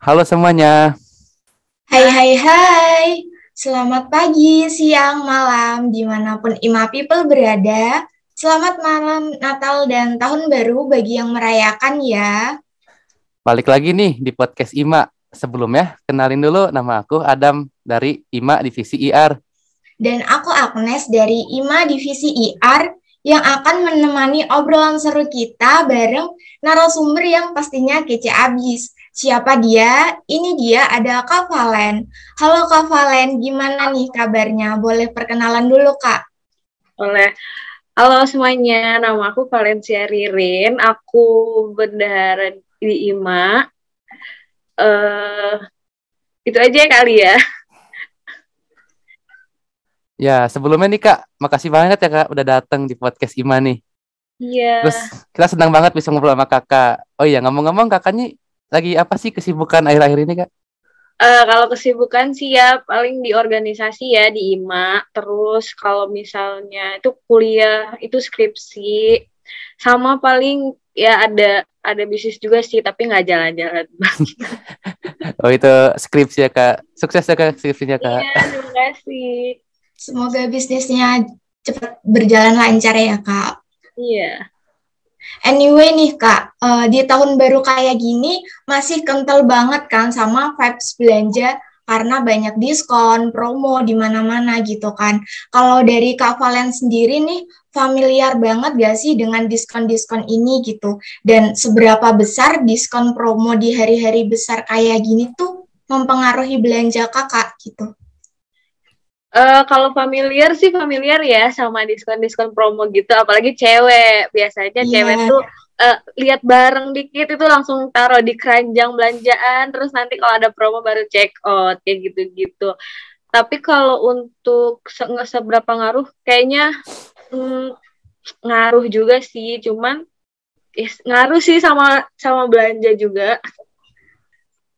Halo semuanya. Hai. Selamat pagi, siang, malam, dimanapun Ima People berada. Selamat malam Natal dan Tahun Baru bagi yang merayakan ya. Balik lagi nih di podcast Ima. Sebelumnya, kenalin dulu, nama aku Adam dari Ima Divisi IR. Dan aku Agnes dari Ima Divisi IR yang akan menemani obrolan seru kita bareng narasumber yang pastinya kece abis. Siapa dia? Ini dia, ada Kak Valen. Halo Kak Valen, gimana nih kabarnya? Boleh perkenalan dulu Kak? Boleh. Halo semuanya, nama aku Valensia Ririn. Aku bendahara di IMA. Itu aja kali ya. Ya, sebelumnya nih Kak, makasih banget ya Kak udah datang di podcast Ima nih. Iya. Terus kita senang banget bisa ngobrol sama Kakak. Oh iya, ngomong-ngomong Kakaknya lagi apa sih kesibukan akhir-akhir ini Kak? Kalau kesibukan sih ya paling di organisasi ya di IMA. Terus kalau misalnya itu kuliah, itu skripsi. Sama paling ya ada bisnis juga sih, tapi nggak jalan-jalan. Oh itu skripsi ya Kak, sukses ya Kak skripsinya Kak. Iya, terima kasih. Semoga bisnisnya cepat berjalan lancar ya Kak. Iya. Anyway nih Kak, di tahun baru kayak gini masih kental banget kan sama vibes belanja karena banyak diskon, promo di mana-mana gitu kan. Kalau dari Kak Valen sendiri nih, familiar banget gak sih dengan diskon-diskon ini gitu? Dan seberapa besar diskon promo di hari-hari besar kayak gini tuh mempengaruhi belanja Kakak gitu? Kalau familiar sih familiar ya sama diskon-diskon promo gitu, apalagi cewek. Biasanya cewek tuh lihat bareng dikit itu langsung taruh di keranjang belanjaan, terus nanti kalau ada promo baru check out kayak gitu-gitu. Tapi kalau untuk seberapa ngaruh, kayaknya ngaruh juga sih, cuman ngaruh sih sama belanja juga.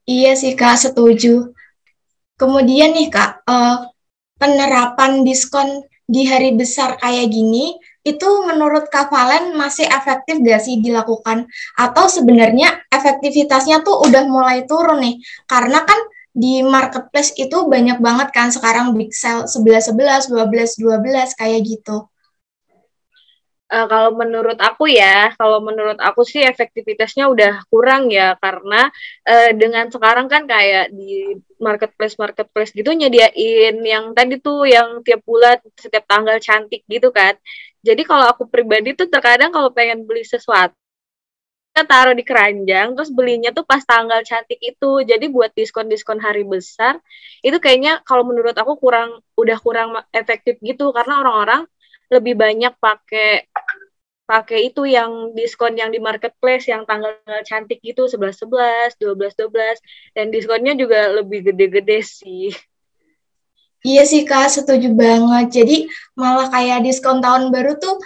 Iya sih Kak, setuju. Kemudian nih Kak, penerapan diskon di hari besar kayak gini itu menurut Kak Valen masih efektif gak sih dilakukan? Atau sebenarnya efektivitasnya tuh udah mulai turun nih? Karena kan di marketplace itu banyak banget kan sekarang big sale 11-11, 12-12 kayak gitu. Kalau menurut aku sih efektivitasnya udah kurang ya, karena dengan sekarang kan kayak di marketplace gitu nyediain yang tadi tuh yang tiap bulan setiap tanggal cantik gitu kan. Jadi kalau aku pribadi tuh terkadang kalau pengen beli sesuatu kita taruh di keranjang, terus belinya tuh pas tanggal cantik itu. Jadi buat diskon-diskon hari besar itu kayaknya kalau menurut aku udah kurang efektif gitu, karena orang-orang lebih banyak pakai itu yang diskon yang di marketplace yang tanggal cantik gitu 11-11, 12-12, dan diskonnya juga lebih gede-gede sih. Iya sih Kak, setuju banget. Jadi malah kayak diskon tahun baru tuh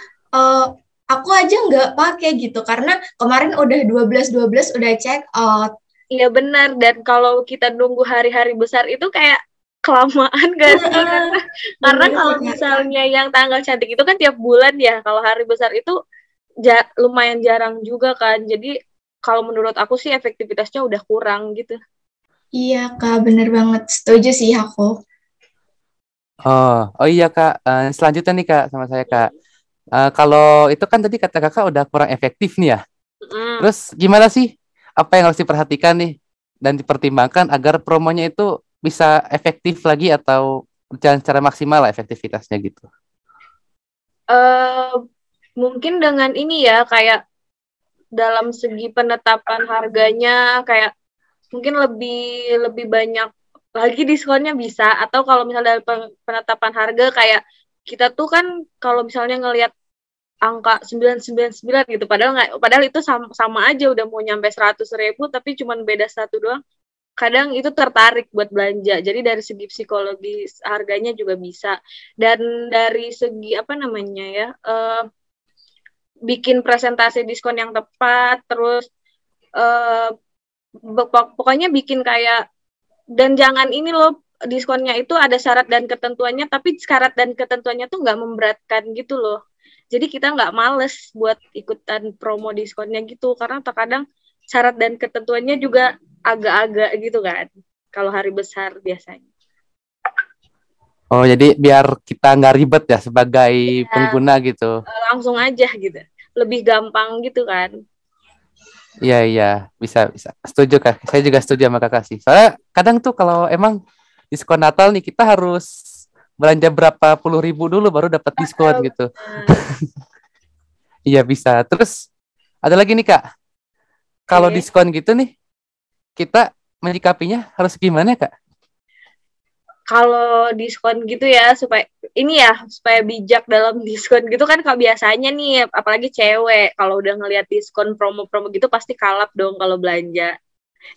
aku aja nggak pakai gitu karena kemarin udah 12-12 udah check out. Iya benar, dan kalau kita nunggu hari-hari besar itu kayak kelamaan gak sih? Karena kalau misalnya yang tanggal cantik itu kan tiap bulan ya, kalau hari besar itu lumayan jarang juga kan. Jadi kalau menurut aku sih efektivitasnya udah kurang gitu. Iya Kak, bener banget, setuju sih aku. Oh iya Kak, selanjutnya nih Kak sama saya Kak, kalau itu kan tadi kata Kakak udah kurang efektif nih ya. Terus gimana sih, apa yang harus diperhatikan nih dan dipertimbangkan agar promonya itu bisa efektif lagi atau berjalan secara maksimal lah efektivitasnya gitu? Mungkin dengan ini ya, kayak dalam segi penetapan harganya kayak mungkin lebih banyak lagi diskonnya bisa. Atau kalau misalnya dalam penetapan harga kayak kita tuh kan kalau misalnya ngelihat angka 999 gitu, padahal itu sama aja udah mau nyampe 100.000 tapi cuman beda 1 doang. Kadang itu tertarik buat belanja. Jadi dari segi psikologis harganya juga bisa. Dan dari segi apa namanya ya, bikin presentasi diskon yang tepat, terus pokoknya bikin kayak, dan jangan ini loh, diskonnya itu ada syarat dan ketentuannya, tapi syarat dan ketentuannya tuh nggak memberatkan gitu loh. Jadi kita nggak males buat ikutan promo diskonnya gitu, karena terkadang syarat dan ketentuannya juga agak-agak gitu kan, kalau hari besar biasanya. Oh, jadi biar kita nggak ribet ya sebagai pengguna gitu. Langsung aja gitu, lebih gampang gitu kan. Iya, iya, bisa, bisa. Setuju, Kak. Saya juga setuju sama Kakak sih. Soalnya kadang tuh kalau emang diskon Natal nih, kita harus belanja berapa puluh ribu dulu baru dapat diskon gitu. Iya bisa. Terus ada lagi nih, Kak. Kalau diskon gitu nih, kita menyikapinya harus gimana, Kak? Kalau diskon gitu ya, supaya ini ya, supaya bijak dalam diskon gitu kan, Kak, biasanya nih, apalagi cewek, kalau udah ngelihat diskon promo-promo gitu pasti kalap dong kalau belanja.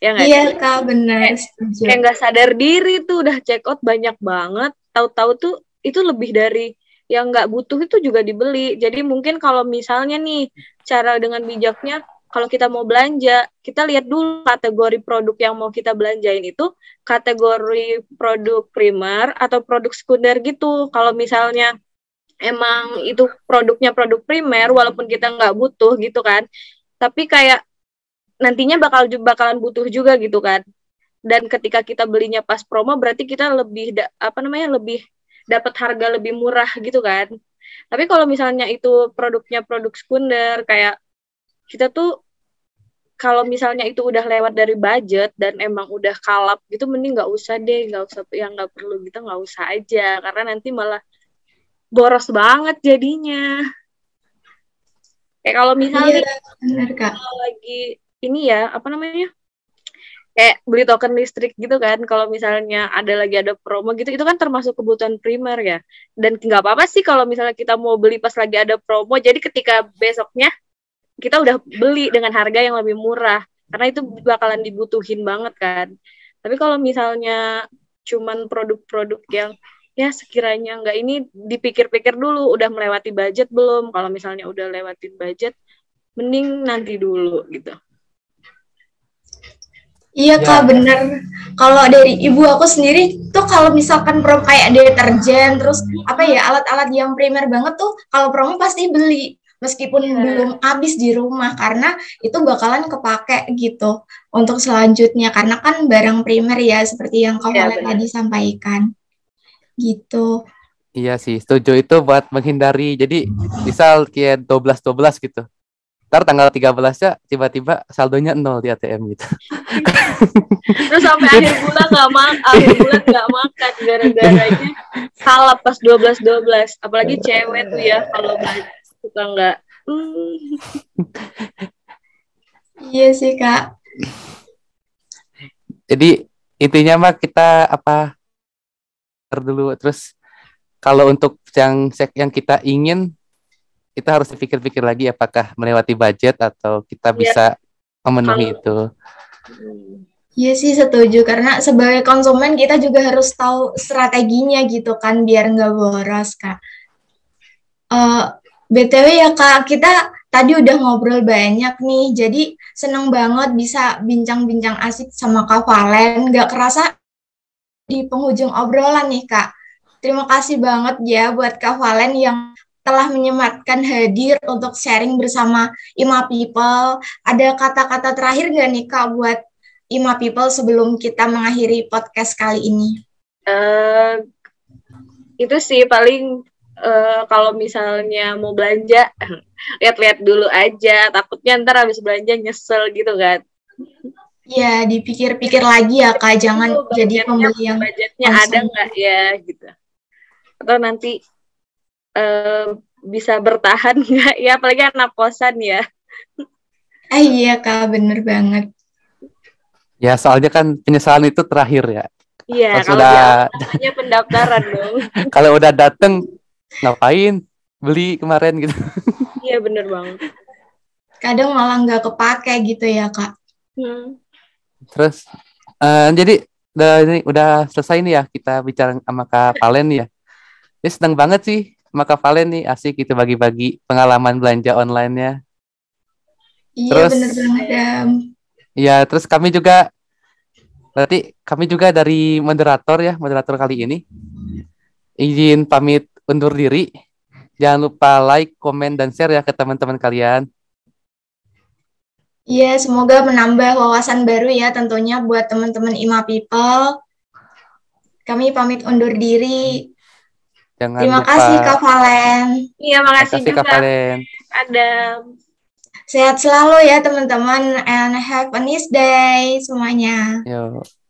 Ya nggak? Iya, Kak, benar. Kayak nggak sadar diri tuh, udah check out banyak banget. Tahu-tahu tuh itu lebih dari yang nggak butuh itu juga dibeli. Jadi mungkin kalau misalnya nih, cara dengan bijaknya, kalau kita mau belanja, kita lihat dulu kategori produk yang mau kita belanjain itu, kategori produk primer atau produk sekunder gitu. Kalau misalnya emang itu produknya produk primer, walaupun kita nggak butuh gitu kan, tapi kayak nantinya bakalan butuh juga gitu kan. Dan ketika kita belinya pas promo, berarti kita lebih lebih dapat harga lebih murah gitu kan. Tapi kalau misalnya itu produknya produk sekunder, kayak kita tuh kalau misalnya itu udah lewat dari budget dan emang udah kalap gitu, mending nggak usah deh, nggak usah, yang nggak perlu gitu nggak usah aja, karena nanti malah boros banget jadinya. Kayak kalau misalnya kalau lagi ini ya kayak beli token listrik gitu kan, kalau misalnya ada promo gitu, itu kan termasuk kebutuhan primer ya. Dan nggak apa-apa sih kalau misalnya kita mau beli pas lagi ada promo, jadi ketika besoknya kita udah beli dengan harga yang lebih murah, karena itu bakalan dibutuhin banget kan. Tapi kalau misalnya cuman produk-produk yang ya sekiranya nggak, ini dipikir-pikir dulu, udah melewati budget belum. Kalau misalnya udah lewatin budget, mending nanti dulu gitu. Iya, Kak, bener. Kalau dari ibu aku sendiri tuh, kalau misalkan promo kayak deterjen, terus alat-alat yang primer banget tuh, kalau promo pasti beli, meskipun belum habis di rumah, karena itu bakalan kepake gitu untuk selanjutnya, karena kan barang primer ya, seperti yang kamu tadi sampaikan gitu. Iya sih, setuju, itu buat menghindari. Jadi misal kayak 12-12 gitu, ntar tanggal 13-nya tiba-tiba saldonya 0 di ATM gitu. Terus sampai akhir bulan gak makan gara-garanya salah pas 12-12. Apalagi cewek tuh ya, kalau suka gak. Iya sih, Kak. Jadi intinya mah kita dulu. Terus kalau untuk yang kita ingin, kita harus pikir-pikir lagi apakah melewati budget atau kita bisa memenuhi itu. Iya sih, setuju, karena sebagai konsumen kita juga harus tahu strateginya gitu kan, biar nggak boros, Kak. BTW ya, Kak, kita tadi udah ngobrol banyak nih, jadi seneng banget bisa bincang-bincang asik sama Kak Valen. Nggak kerasa di penghujung obrolan nih, Kak. Terima kasih banget ya buat Kak Valen yang telah menyematkan hadir untuk sharing bersama IMA People. Ada kata-kata terakhir nggak nih, Kak, buat IMA People sebelum kita mengakhiri podcast kali ini? Itu sih paling, kalau misalnya mau belanja, lihat-lihat dulu aja, takutnya ntar habis belanja nyesel gitu kan. Ya, dipikir-pikir lagi ya, Kak, jangan jadi pembeli yang budgetnya ada nggak ya gitu, atau nanti bisa bertahan nggak ya, apalagi anak kosan ya. Iya, Kak, bener banget ya, soalnya kan penyesalan itu terakhir ya. Iya, kalau namanya pendaftaran dong. Kalau udah dateng, ngapain beli kemarin gitu. Iya, bener banget, kadang malah nggak kepake gitu ya, Kak. Terus jadi udah selesai nih ya, kita bicara sama Kak Valen ya. Ini seneng banget sih Kak Valen nih, asik gitu bagi-bagi pengalaman belanja online-nya. Iya, terus, bener banget, Dam. Iya, terus kami juga, berarti kami juga dari moderator ya, moderator kali ini izin pamit undur diri. Jangan lupa like, komen, dan share ya ke teman-teman kalian. Iya, semoga menambah wawasan baru ya tentunya buat teman-teman IMA People. Kami pamit undur diri. Jangan terima lupa. Kasih Kak Valen. Iya, makasih juga Kak Valen. Adam. Sehat selalu ya teman-teman, and have a nice day semuanya. Yo.